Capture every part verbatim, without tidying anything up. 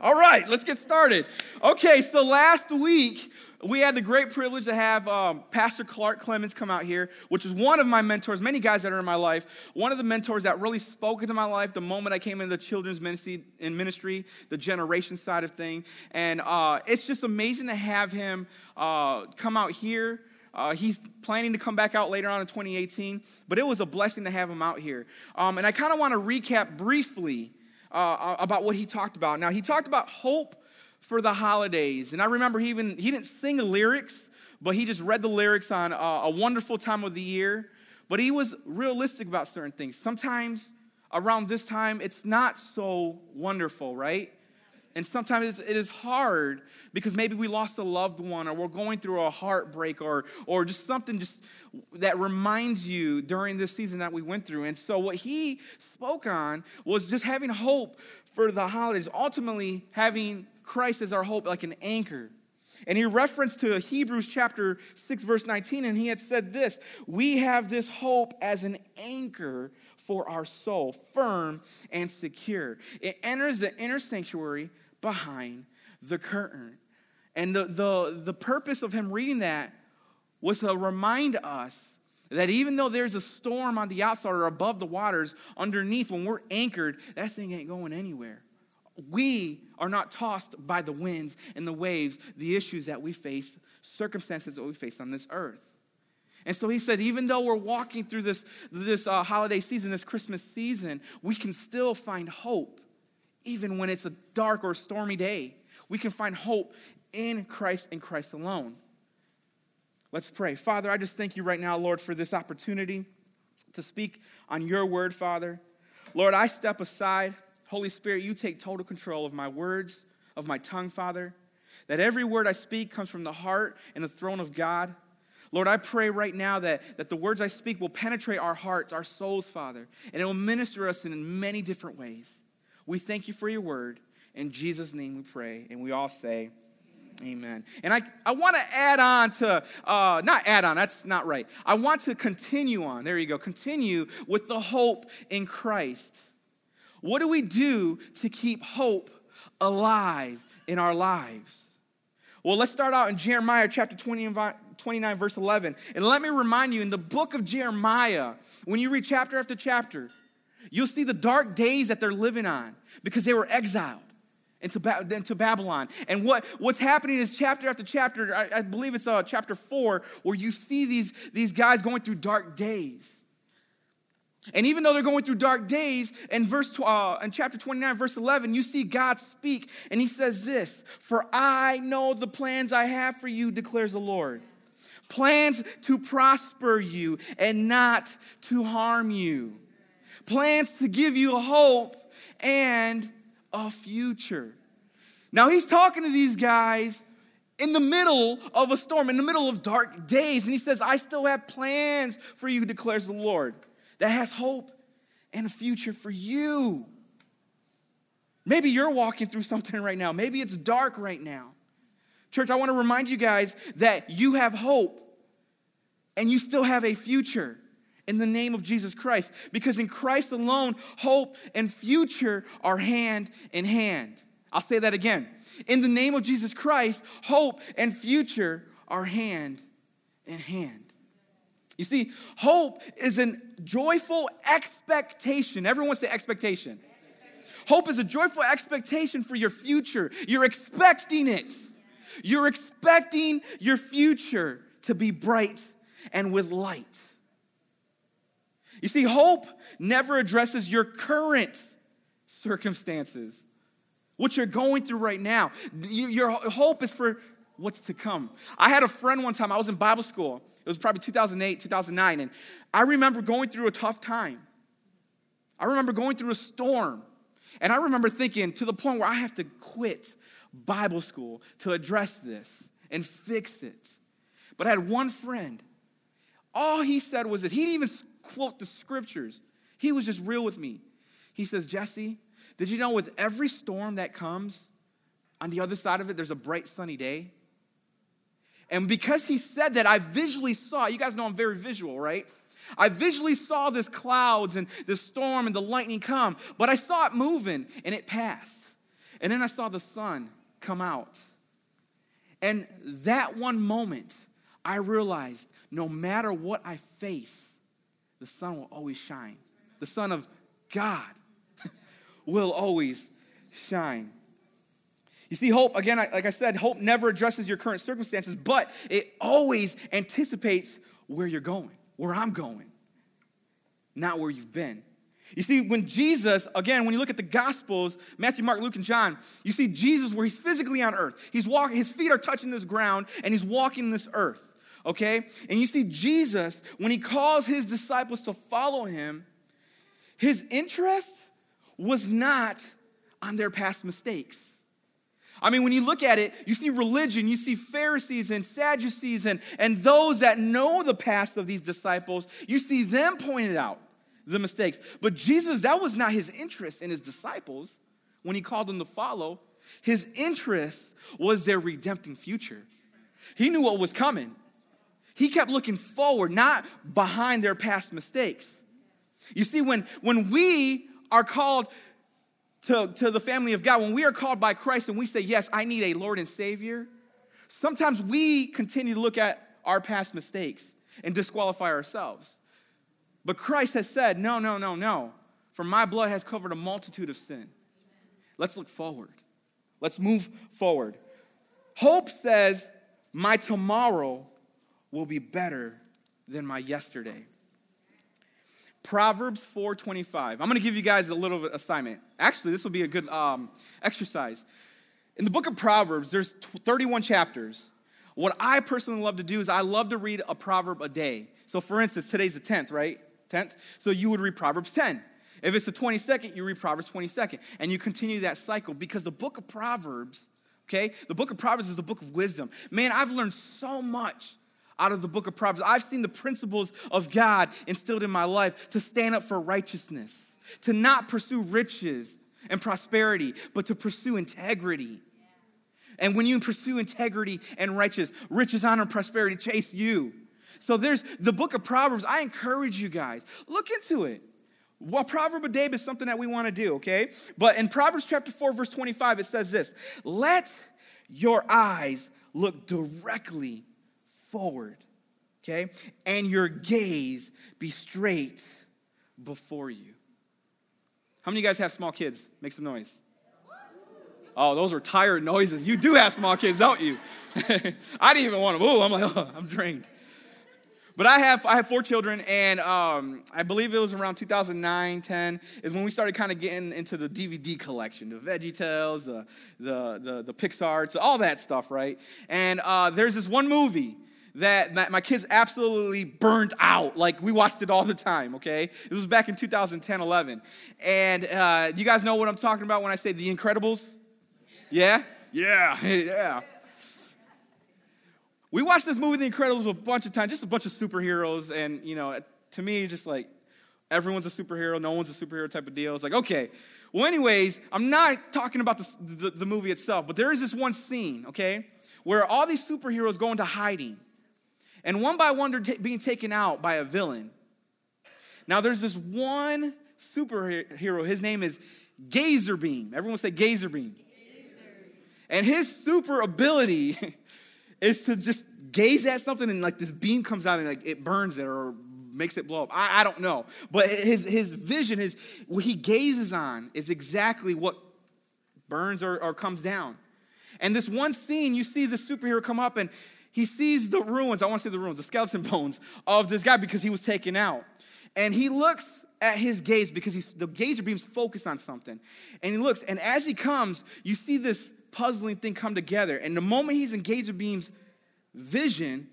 All right, let's get started. Okay, so last week, we had the great privilege to have um, Pastor Clark Clemens come out here, which is one of my mentors, many guys that are in my life, one of the mentors that really spoke into my life the moment I came into the children's ministry, in ministry, the generation side of thing. And uh, it's just amazing to have him uh, come out here. Uh, he's planning to come back out later on in twenty eighteen, but it was a blessing to have him out here. Um, and I kind of want to recap briefly uh, about what he talked about. Now, he talked about hope for the holidays. And I remember he even, he didn't sing lyrics, but he just read the lyrics on uh, a wonderful time of the year. But he was realistic about certain things. Sometimes around this time, it's not so wonderful, right? And sometimes it is hard because maybe we lost a loved one or we're going through a heartbreak or or just something just that reminds you during this season that we went through. And so what he spoke on was just having hope for the holidays, ultimately having Christ as our hope, like an anchor. And he referenced to Hebrews chapter six, verse nineteen, and he had said this, we have this hope as an anchor for our soul, firm and secure. It enters the inner sanctuary behind the curtain. And the, the, the purpose of him reading that was to remind us that even though there's a storm on the outside or above the waters, underneath, when we're anchored, that thing ain't going anywhere. We are not tossed by the winds and the waves, the issues that we face, circumstances that we face on this earth. And so he said, even though we're walking through this, this uh, holiday season, this Christmas season, we can still find hope, even when it's a dark or stormy day. We can find hope in Christ and Christ alone. Let's pray. Father, I just thank you right now, Lord, for this opportunity to speak on your word, Father. Lord, I step aside. Holy Spirit, you take total control of my words, of my tongue, Father, that every word I speak comes from the heart and the throne of God. Lord, I pray right now that, that the words I speak will penetrate our hearts, our souls, Father, and it will minister us in many different ways. We thank you for your word. In Jesus' name we pray, and we all say amen. amen. And I, I want to add on to, uh, not add on, that's not right. I want to continue on, there you go, continue with the hope in Christ. What do we do to keep hope alive in our lives? Well, let's start out in Jeremiah chapter twenty-nine, verse eleven. And let me remind you, in the book of Jeremiah, when you read chapter after chapter, you'll see the dark days that they're living on because they were exiled into, ba- into Babylon. And what, what's happening is chapter after chapter, I, I believe it's uh, chapter four, where you see these, these guys going through dark days. And even though they're going through dark days, in verse uh, in chapter twenty-nine, verse eleven, you see God speak, and he says this, "For I know the plans I have for you, declares the Lord, plans to prosper you and not to harm you, plans to give you hope and a future." Now, he's talking to these guys in the middle of a storm, in the middle of dark days, and he says, "I still have plans for you, declares the Lord, that has hope and a future for you." Maybe you're walking through something right now. Maybe it's dark right now. Church, I want to remind you guys that you have hope and you still have a future in the name of Jesus Christ, because in Christ alone, hope and future are hand in hand. I'll say that again. In the name of Jesus Christ, hope and future are hand in hand. You see, hope is a joyful expectation. Everyone say expectation. Hope is a joyful expectation for your future. You're expecting it. You're expecting your future to be bright and with light. You see, hope never addresses your current circumstances, what you're going through right now. Your hope is for what's to come. I had a friend one time, I was in Bible school. It was probably two thousand eight, two thousand nine, and I remember going through a tough time. I remember going through a storm, and I remember thinking to the point where I have to quit Bible school to address this and fix it. But I had one friend. All he said was that he didn't even quote the scriptures. He was just real with me. He says, "Jesse, did you know with every storm that comes, on the other side of it, there's a bright sunny day?" And because he said that, I visually saw, you guys know I'm very visual, right? I visually saw this clouds and this storm and the lightning come, but I saw it moving and it passed. And then I saw the sun come out. And that one moment, I realized no matter what I face, the sun will always shine. The Son of God will always shine. You see, hope, again, like I said, hope never addresses your current circumstances, but it always anticipates where you're going, where I'm going, not where you've been. You see, when Jesus, again, when you look at the Gospels, Matthew, Mark, Luke, and John, you see Jesus where he's physically on earth. He's walking, his feet are touching this ground, and he's walking this earth, okay? And you see Jesus, when he calls his disciples to follow him, his interest was not on their past mistakes. I mean, when you look at it, you see religion, you see Pharisees and Sadducees and, and those that know the past of these disciples, you see them pointed out the mistakes. But Jesus, that was not his interest in his disciples when he called them to follow. His interest was their redempting future. He knew what was coming. He kept looking forward, not behind their past mistakes. You see, when, when we are called to, to the family of God, when we are called by Christ and we say, yes, I need a Lord and Savior, sometimes we continue to look at our past mistakes and disqualify ourselves. But Christ has said, no, no, no, no, for my blood has covered a multitude of sin. Let's look forward. Let's move forward. Hope says, my tomorrow will be better than my yesterday. Proverbs four twenty-five. I'm going to give you guys a little assignment. Actually, this will be a good um, exercise. In the book of Proverbs, there's thirty-one chapters. What I personally love to do is I love to read a proverb a day. So for instance, today's the tenth, right? tenth. So you would read Proverbs ten. If it's the twenty-second, you read Proverbs twenty-second. And you continue that cycle because the book of Proverbs, okay? The book of Proverbs is the book of wisdom. Man, I've learned so much out of the book of Proverbs. I've seen the principles of God instilled in my life to stand up for righteousness, to not pursue riches and prosperity, but to pursue integrity. Yeah. And when you pursue integrity and righteousness, riches, honor, and prosperity chase you. So there's the book of Proverbs. I encourage you guys, look into it. Well, proverb a day is something that we want to do, okay? But in Proverbs chapter four, verse twenty-five, it says this: let your eyes look directly forward, okay? And your gaze be straight before you. How many of you guys have small kids? Make some noise. Oh, those are tired noises. You do have small kids, don't you? I didn't even want them. Ooh, I'm like, oh, I'm drained. But I have I have four children, and um, I believe it was around two thousand nine, ten is when we started kind of getting into the D V D collection, the VeggieTales, the the the, the Pixar, so all that stuff, right? And uh, there's this one movie That, that my kids absolutely burned out. Like, we watched it all the time, okay? It was back in two thousand ten, eleven. And uh, you guys know what I'm talking about when I say The Incredibles? Yeah? Yeah, yeah. We watched this movie, The Incredibles, a bunch of times, just a bunch of superheroes. And, you know, to me, it's just like, everyone's a superhero, no one's a superhero type of deal. It's like, okay. Well, anyways, I'm not talking about the, the, the movie itself, but there is this one scene, okay, where all these superheroes go into hiding. And one by one, they're t- being taken out by a villain. Now, there's this one superhero. His name is Gazerbeam. Everyone say Gazerbeam. Gazerbeam. And his super ability is to just gaze at something and, like, this beam comes out and, like, it burns it or makes it blow up. I, I don't know. But his, his vision, his what he gazes on is exactly what burns or, or comes down. And this one scene, you see the superhero come up and he sees the ruins, I want to say the ruins, the skeleton bones of this guy because he was taken out. And he looks at his gaze because he's, the gazer beam's focused on something. And he looks, and as he comes, you see this puzzling thing come together. And the moment he's in gazer beam's vision,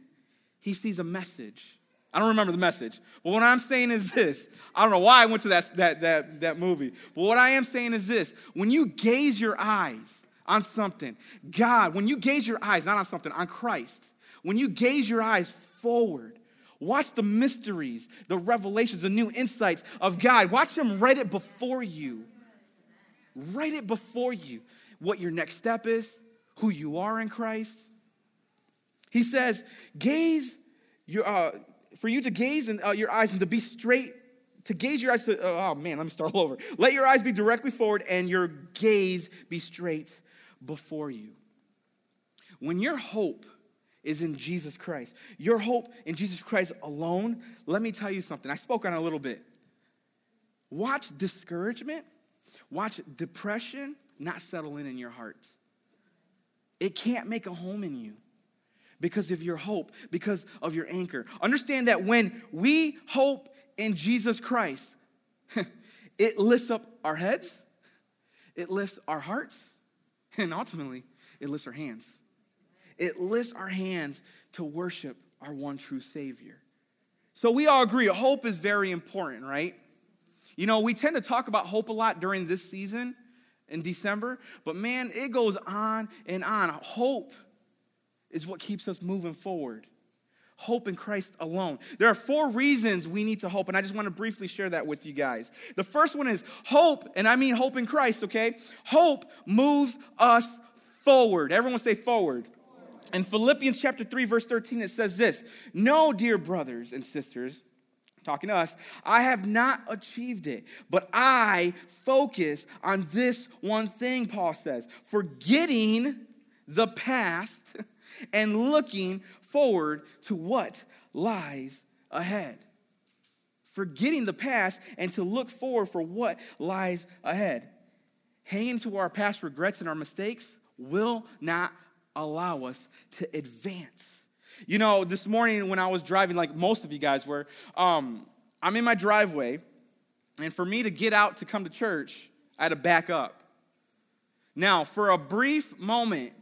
he sees a message. I don't remember the message. But what I'm saying is this. I don't know why I went to that, that, that, that movie. But what I am saying is this. When you gaze your eyes on something, God, when you gaze your eyes, not on something, on Christ, when you gaze your eyes forward, watch the mysteries, the revelations, the new insights of God. Watch him write it before you. Write it before you. What your next step is, who you are in Christ. He says, gaze your, uh, for you to gaze in uh, your eyes and to be straight to gaze your eyes to, oh man, let me start all over. Let your eyes be directly forward and your gaze be straight before you. When your hope is in Jesus Christ, your hope in Jesus Christ alone, let me tell you something. I spoke on it a little bit. Watch discouragement, watch depression not settle in in your heart. It can't make a home in you because of your hope, because of your anchor. Understand that when we hope in Jesus Christ, it lifts up our heads, it lifts our hearts, and ultimately, it lifts our hands. It lifts our hands to worship our one true Savior. So we all agree, hope is very important, right? You know, we tend to talk about hope a lot during this season in December, but man, it goes on and on. Hope is what keeps us moving forward. Hope in Christ alone. There are four reasons we need to hope, and I just want to briefly share that with you guys. The first one is hope, and I mean hope in Christ, okay? Hope moves us forward. Everyone say forward. In Philippians chapter three, verse thirteen, it says this: "No, dear brothers and sisters," talking to us, "I have not achieved it, but I focus on this one thing," Paul says, "forgetting the past and looking forward to what lies ahead." Forgetting the past and to look forward for what lies ahead. Hanging to our past regrets and our mistakes will not allow us to advance. You know, this morning when I was driving, like most of you guys were, um, I'm in my driveway, and for me to get out to come to church, I had to back up. Now, for a brief moment,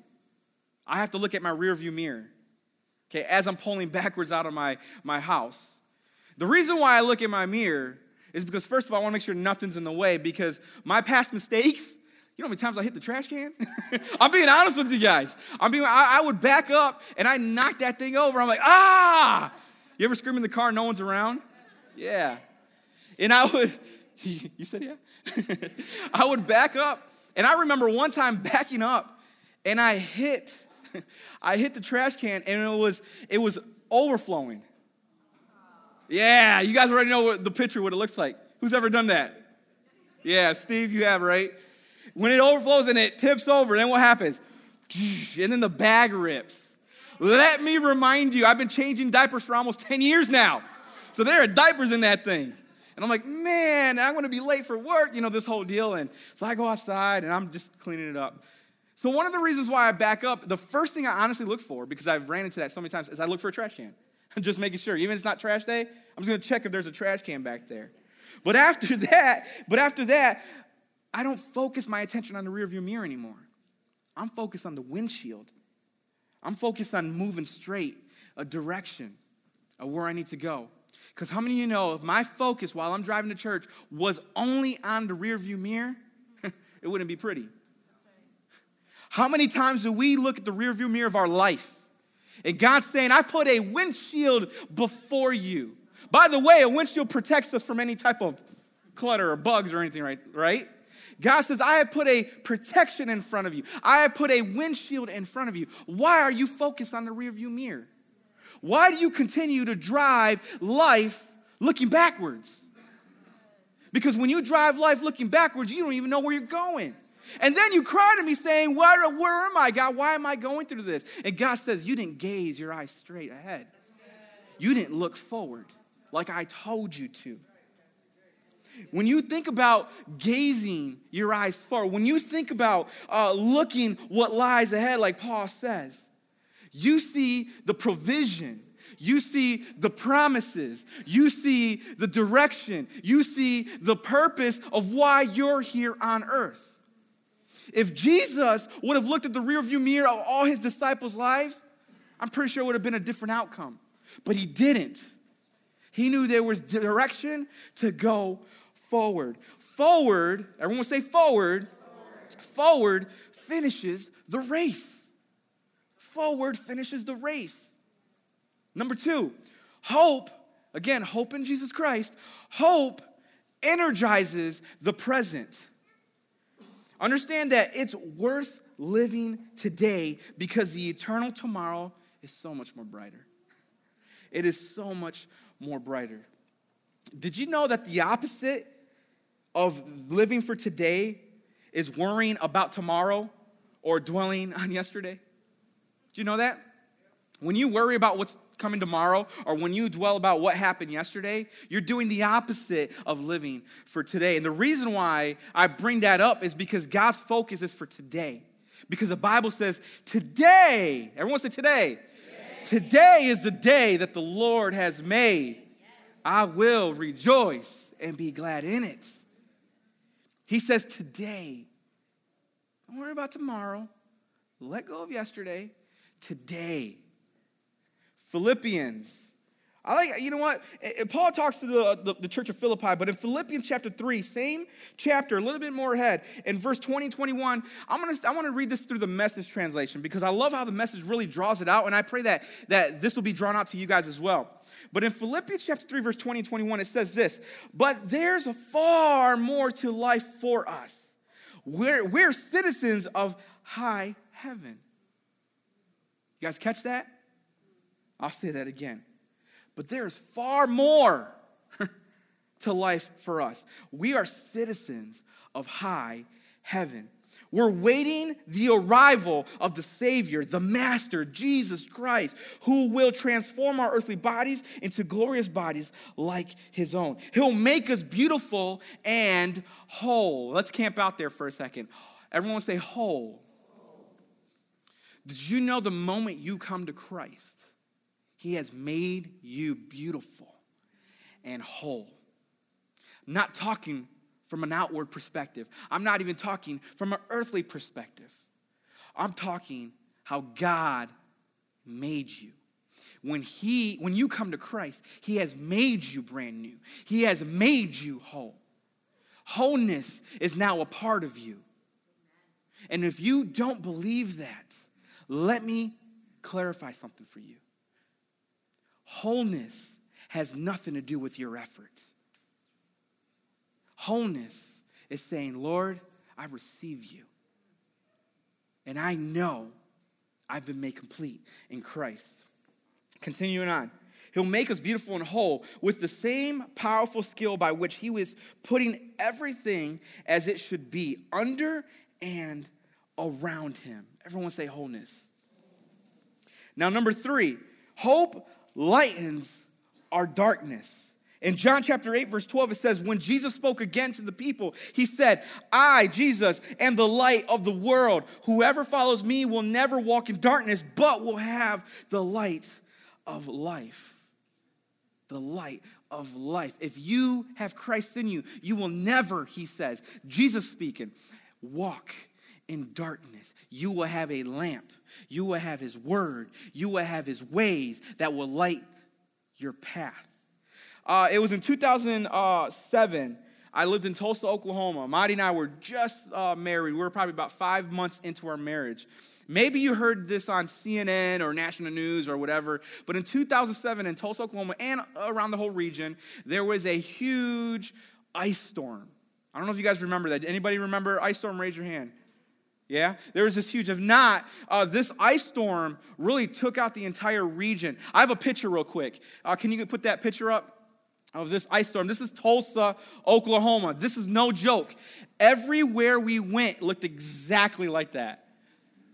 I have to look at my rearview mirror, okay, as I'm pulling backwards out of my, my house. The reason why I look at my mirror is because, first of all, I want to make sure nothing's in the way, because my past mistakes, you know how many times I hit the trash can? I'm being honest with you guys. I'm being, I, I would back up, and I knock that thing over. I'm like, ah! You ever scream in the car and no one's around? Yeah. And I would, you said yeah? I would back up, and I remember one time backing up, and I hit, I hit the trash can, and it was, it was overflowing. Yeah, you guys already know what the picture, what it looks like. Who's ever done that? Yeah, Steve, you have, right? When it overflows and it tips over, then what happens? And then the bag rips. Let me remind you, I've been changing diapers for almost ten years now. So there are diapers in that thing. And I'm like, man, I'm going to be late for work, you know, this whole deal. And so I go outside, and I'm just cleaning it up. So one of the reasons why I back up, the first thing I honestly look for, because I've ran into that so many times, is I look for a trash can. I'm just making sure. Even if it's not trash day, I'm just going to check if there's a trash can back there. But after that, but after that, I don't focus my attention on the rearview mirror anymore. I'm focused on the windshield. I'm focused on moving straight, a direction of where I need to go. Because how many of you know, if my focus while I'm driving to church was only on the rearview mirror, it wouldn't be pretty. That's right. How many times do we look at the rearview mirror of our life? And God's saying, I put a windshield before you. By the way, a windshield protects us from any type of clutter or bugs or anything, right? Right? God says, I have put a protection in front of you. I have put a windshield in front of you. Why are you focused on the rearview mirror? Why do you continue to drive life looking backwards? Because when you drive life looking backwards, you don't even know where you're going. And then you cry to me saying, where, where am I, God? Why am I going through this? And God says, you didn't gaze your eyes straight ahead. You didn't look forward like I told you to. When you think about gazing your eyes forward, when you think about uh, looking what lies ahead, like Paul says, you see the provision, you see the promises, you see the direction, you see the purpose of why you're here on earth. If Jesus would have looked at the rearview mirror of all his disciples' lives, I'm pretty sure it would have been a different outcome. But he didn't. He knew there was direction to go forward. Forward, everyone say forward. Forward. Forward finishes the race. Forward finishes the race. Number two, hope, again, hope in Jesus Christ. Hope energizes the present. Understand that it's worth living today because the eternal tomorrow is so much more brighter. It is so much more brighter. Did you know that the opposite of living for today is worrying about tomorrow or dwelling on yesterday? Do you know that? When you worry about what's coming tomorrow or when you dwell about what happened yesterday, you're doing the opposite of living for today. And the reason why I bring that up is because God's focus is for today. Because the Bible says today, everyone say today. Today, today is the day that the Lord has made. Yes. I will rejoice and be glad in it. He says today. Don't worry about tomorrow. Let go of yesterday. Today. Philippians. I like, you know what? Paul talks to the, the, the church of Philippi, but in Philippians chapter three, same chapter, a little bit more ahead, in verse twenty and twenty-one, I'm gonna, I want to read this through the Message translation because I love how the Message really draws it out, and I pray that, that this will be drawn out to you guys as well. But in Philippians chapter three, verse twenty and twenty-one, it says this, but there's a far more to life for us. We're, we're citizens of high heaven. You guys catch that? I'll say that again. But there is far more to life for us. We are citizens of high heaven. We're waiting the arrival of the Savior, the Master, Jesus Christ, who will transform our earthly bodies into glorious bodies like his own. He'll make us beautiful and whole. Let's camp out there for a second. Everyone say whole. Did you know the moment you come to Christ, he has made you beautiful and whole? I'm not talking from an outward perspective. I'm not even talking from an earthly perspective. I'm talking how God made you. When he, when you come to Christ, he has made you brand new. He has made you whole. Wholeness is now a part of you. And if you don't believe that, let me clarify something for you. Wholeness has nothing to do with your effort. Wholeness is saying, Lord, I receive you. And I know I've been made complete in Christ. Continuing on. He'll make us beautiful and whole with the same powerful skill by which he was putting everything as it should be under and around him. Everyone say wholeness. Now, number three, hope lightens our darkness. In John chapter eight, verse twelve, it says, when Jesus spoke again to the people, he said, I, Jesus, am the light of the world. Whoever follows me will never walk in darkness, but will have the light of life. The light of life. If you have Christ in you, you will never, he says, Jesus speaking, walk in darkness. You will have a lamp. You will have his word. You will have his ways that will light your path. Uh, it was in two thousand seven. I lived in Tulsa, Oklahoma. Marty and I were just uh, married. We were probably about five months into our marriage. Maybe you heard this on C N N or national news or whatever, but in two thousand seven in Tulsa, Oklahoma, and around the whole region, there was a huge ice storm. I don't know if you guys remember that. Anybody remember ice storm? Raise your hand. Yeah, there was this huge, if not, uh, this ice storm really took out the entire region. I have a picture real quick. Uh, can you put that picture up of this ice storm? This is Tulsa, Oklahoma. This is no joke. Everywhere we went looked exactly like that.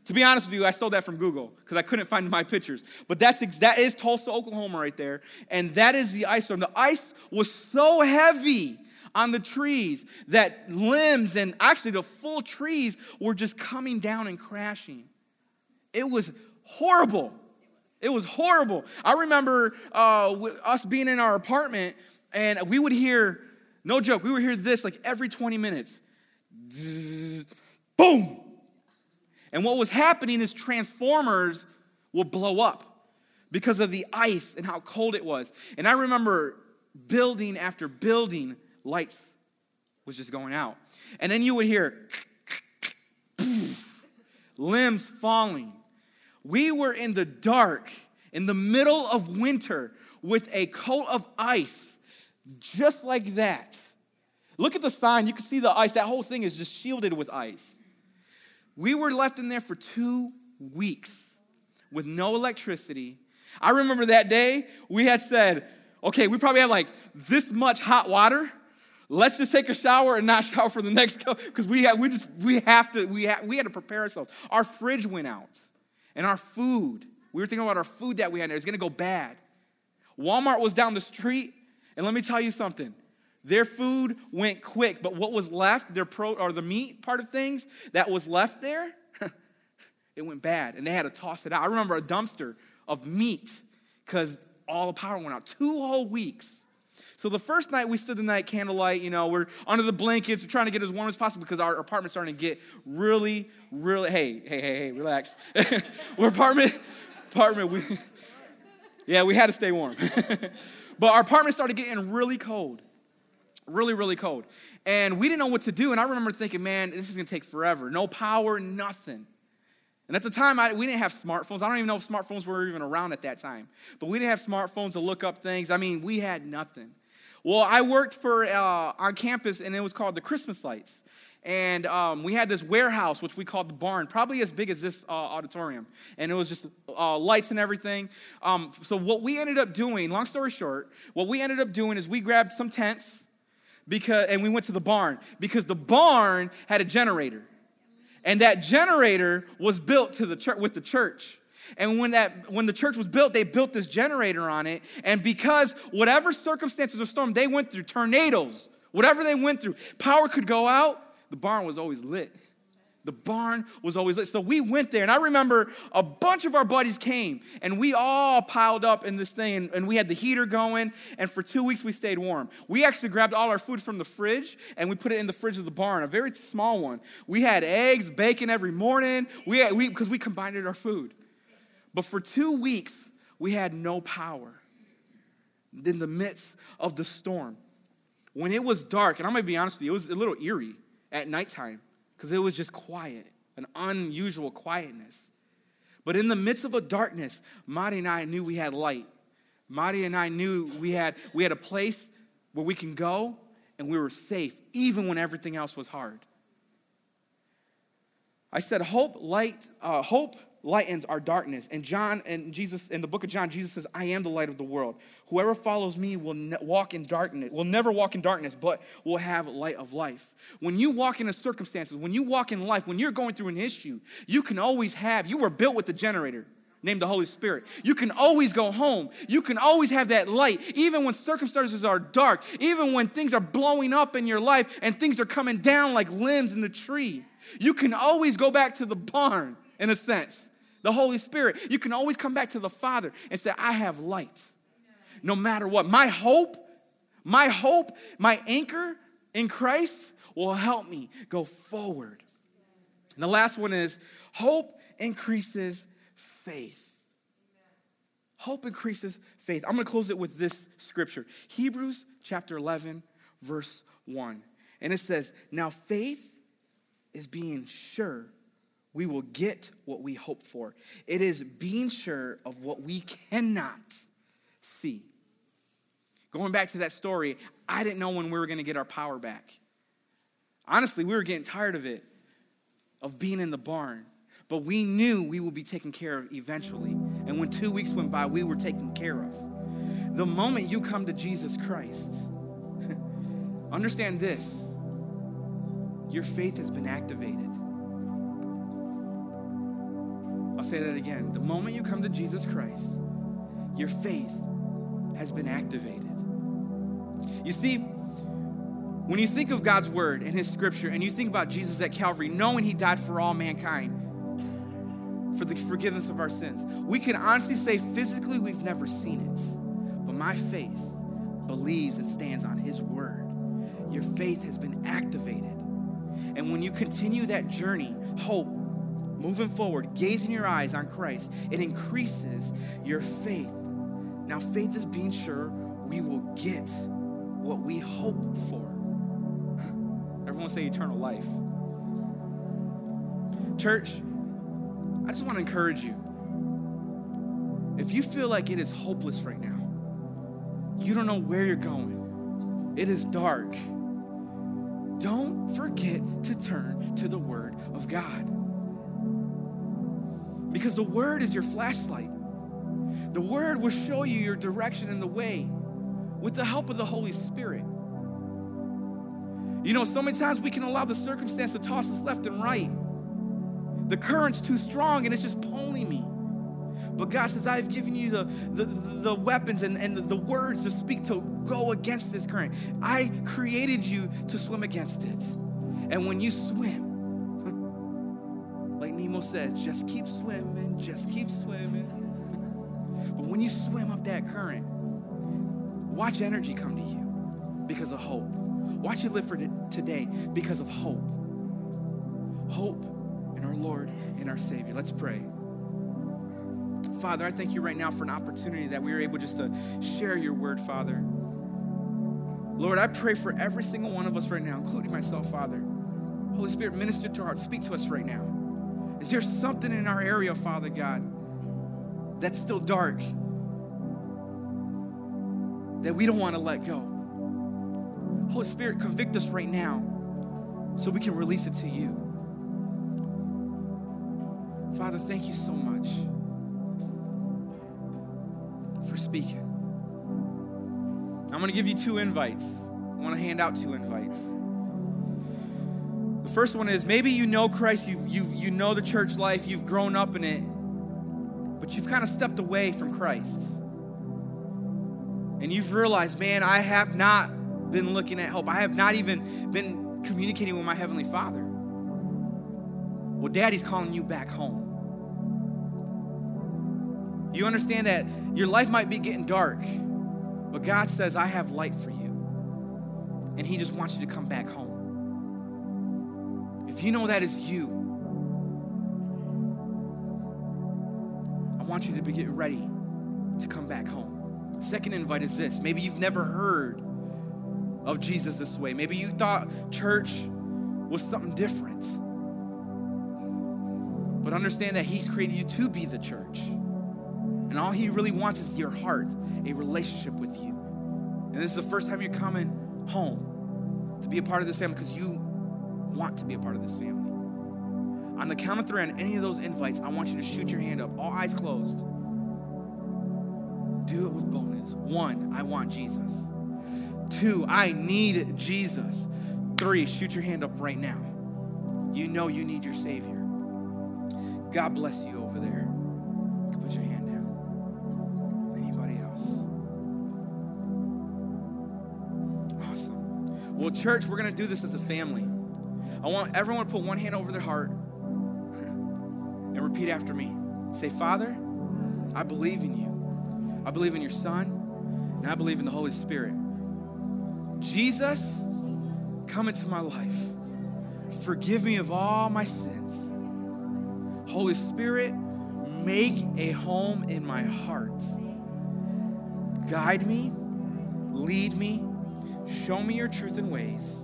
To be honest with you, I stole that from Google because I couldn't find my pictures. But that's ex- that is Tulsa, Oklahoma right there. And that is the ice storm. The ice was so heavy on the trees that limbs and actually the full trees were just coming down and crashing. It was horrible. It was horrible. I remember uh, us being in our apartment and we would hear, no joke, we would hear this like every twenty minutes. Zzz, boom. And what was happening is transformers would blow up because of the ice and how cold it was. And I remember building after building lights was just going out. And then you would hear limbs falling. We were in the dark, in the middle of winter, with a coat of ice, just like that. Look at the sign. You can see the ice. That whole thing is just shielded with ice. We were left in there for two weeks with no electricity. I remember that day we had said, okay, we probably have like this much hot water. Let's just take a shower and not shower for the next couple, because we have, we just we have to we have, we had to prepare ourselves. Our fridge went out, and our food. We were thinking about our food that we had there. It's gonna go bad. Walmart was down the street, and let me tell you something. Their food went quick, but what was left, their pro or the meat part of things that was left there, it went bad, and they had to toss it out. I remember a dumpster of meat because all the power went out. Two whole weeks. So the first night we stood the night candlelight, you know, we're under the blankets, we're trying to get as warm as possible because our apartment's starting to get really, really, hey, hey, hey, hey, relax. We're apartment, apartment, we, yeah, we had to stay warm. But our apartment started getting really cold, really, really cold. And we didn't know what to do. And I remember thinking, man, this is going to take forever. No power, nothing. And at the time, I, we didn't have smartphones. I don't even know if smartphones were even around at that time. But we didn't have smartphones to look up things. I mean, we had nothing. Well, I worked for uh, on campus, and it was called the Christmas Lights. And um, we had this warehouse, which we called the barn, probably as big as this uh, auditorium. And it was just uh, lights and everything. Um, so what we ended up doing, long story short, what we ended up doing is we grabbed some tents, because and we went to the barn, because the barn had a generator. And that generator was built to the church, with the church. And when that when the church was built, they built this generator on it. And because whatever circumstances or storm they went through, tornadoes, whatever they went through, power could go out, the barn was always lit. The barn was always lit. So we went there, and I remember a bunch of our buddies came, and we all piled up in this thing, and, and we had the heater going, and for two weeks we stayed warm. We actually grabbed all our food from the fridge, and we put it in the fridge of the barn, a very small one. We had eggs, bacon every morning, we had, we because we combined our food. But for two weeks, we had no power in the midst of the storm. When it was dark, and I'm going to be honest with you, it was a little eerie at nighttime, because it was just quiet, an unusual quietness. But in the midst of a darkness, Marty and I knew we had light. Marty and I knew we had we had a place where we can go and we were safe, even when everything else was hard. I said, hope light, uh, hope lightens our darkness. And John and Jesus in the book of John, Jesus says, "I am the light of the world. Whoever follows me will ne- walk in darkness. Will never walk in darkness, but will have light of life." When you walk in the circumstances, when you walk in life, when you're going through an issue, you can always have. You were built with a generator named the Holy Spirit. You can always go home. You can always have that light, even when circumstances are dark, even when things are blowing up in your life and things are coming down like limbs in the tree. You can always go back to the barn, in a sense, the Holy Spirit. You can always come back to the Father and say, I have light no matter what. My hope, my hope, my anchor in Christ will help me go forward. And the last one is hope increases faith. Hope increases faith. I'm going to close it with this scripture. Hebrews chapter eleven, verse one. And it says, now faith is being sure we will get what we hope for. It is being sure of what we cannot see. Going back to that story, I didn't know when we were going to get our power back. Honestly, we were getting tired of it, of being in the barn. But we knew we would be taken care of eventually. And when two weeks went by, we were taken care of. The moment you come to Jesus Christ, understand this, your faith has been activated. I'll say that again. The moment you come to Jesus Christ, your faith has been activated. You see, when you think of God's word and his scripture, and you think about Jesus at Calvary, knowing he died for all mankind, for the forgiveness of our sins, we can honestly say physically we've never seen it. But my faith believes and stands on his word. Your faith has been activated. And when you continue that journey, hope, moving forward, gazing your eyes on Christ, it increases your faith. Now, faith is being sure we will get what we hope for. Everyone say eternal life. Church, I just want to encourage you. If you feel like it is hopeless right now, you don't know where you're going, it is dark, don't forget to turn to the Word of God. Because the Word is your flashlight. The Word will show you your direction and the way. with the help of the Holy Spirit. You know, so many times we can allow the circumstance to toss us left and right. The current's too strong and it's just pulling me. But God says, I've given you the, the, the weapons and, and the, the words to speak to go against this current. I created you to swim against it. And when you swim, like Nemo says, just keep swimming, just keep swimming. But when you swim up that current, watch energy come to you because of hope. Watch you live for today because of hope. Hope in our Lord and our Savior. Let's pray. Father, I thank you right now for an opportunity that we were able just to share your word, Father. Lord, I pray for every single one of us right now, including myself, Father. Holy Spirit, minister to our hearts. Speak to us right now. Is there something in our area, Father God, that's still dark, that we don't want to let go? Holy Spirit, convict us right now so we can release it to you. Father, thank you so much for speaking. I'm going to give you two invites. I want to hand out two invites. The first one is, maybe you know Christ, you've, you've, you know the church life, you've grown up in it, but you've kind of stepped away from Christ. And you've realized, man, I have not been looking at hope. I have not even been communicating with my Heavenly Father. Well, Daddy's calling you back home. You understand that your life might be getting dark, but God says, I have light for you. And he just wants you to come back home. If you know that is you, I want you to be get ready to come back home. Second invite is this. Maybe you've never heard of Jesus this way. Maybe you thought church was something different. But understand that he's created you to be the church. And all he really wants is your heart, a relationship with you. And this is the first time you're coming home to be a part of this family because you want to be a part of this family. On the count of three, on any of those invites, I want you to shoot your hand up, all eyes closed. Do it with boldness. One, I want Jesus. Two, I need Jesus. Three, shoot your hand up right now. You know you need your Savior. God bless you over there. You can put your hand down. Well, church, we're going to do this as a family. I want everyone to put one hand over their heart and repeat after me. Say, Father, I believe in you. I believe in your Son, and I believe in the Holy Spirit. Jesus, come into my life. Forgive me of all my sins. Holy Spirit, make a home in my heart. Guide me, lead me, show me your truth and ways.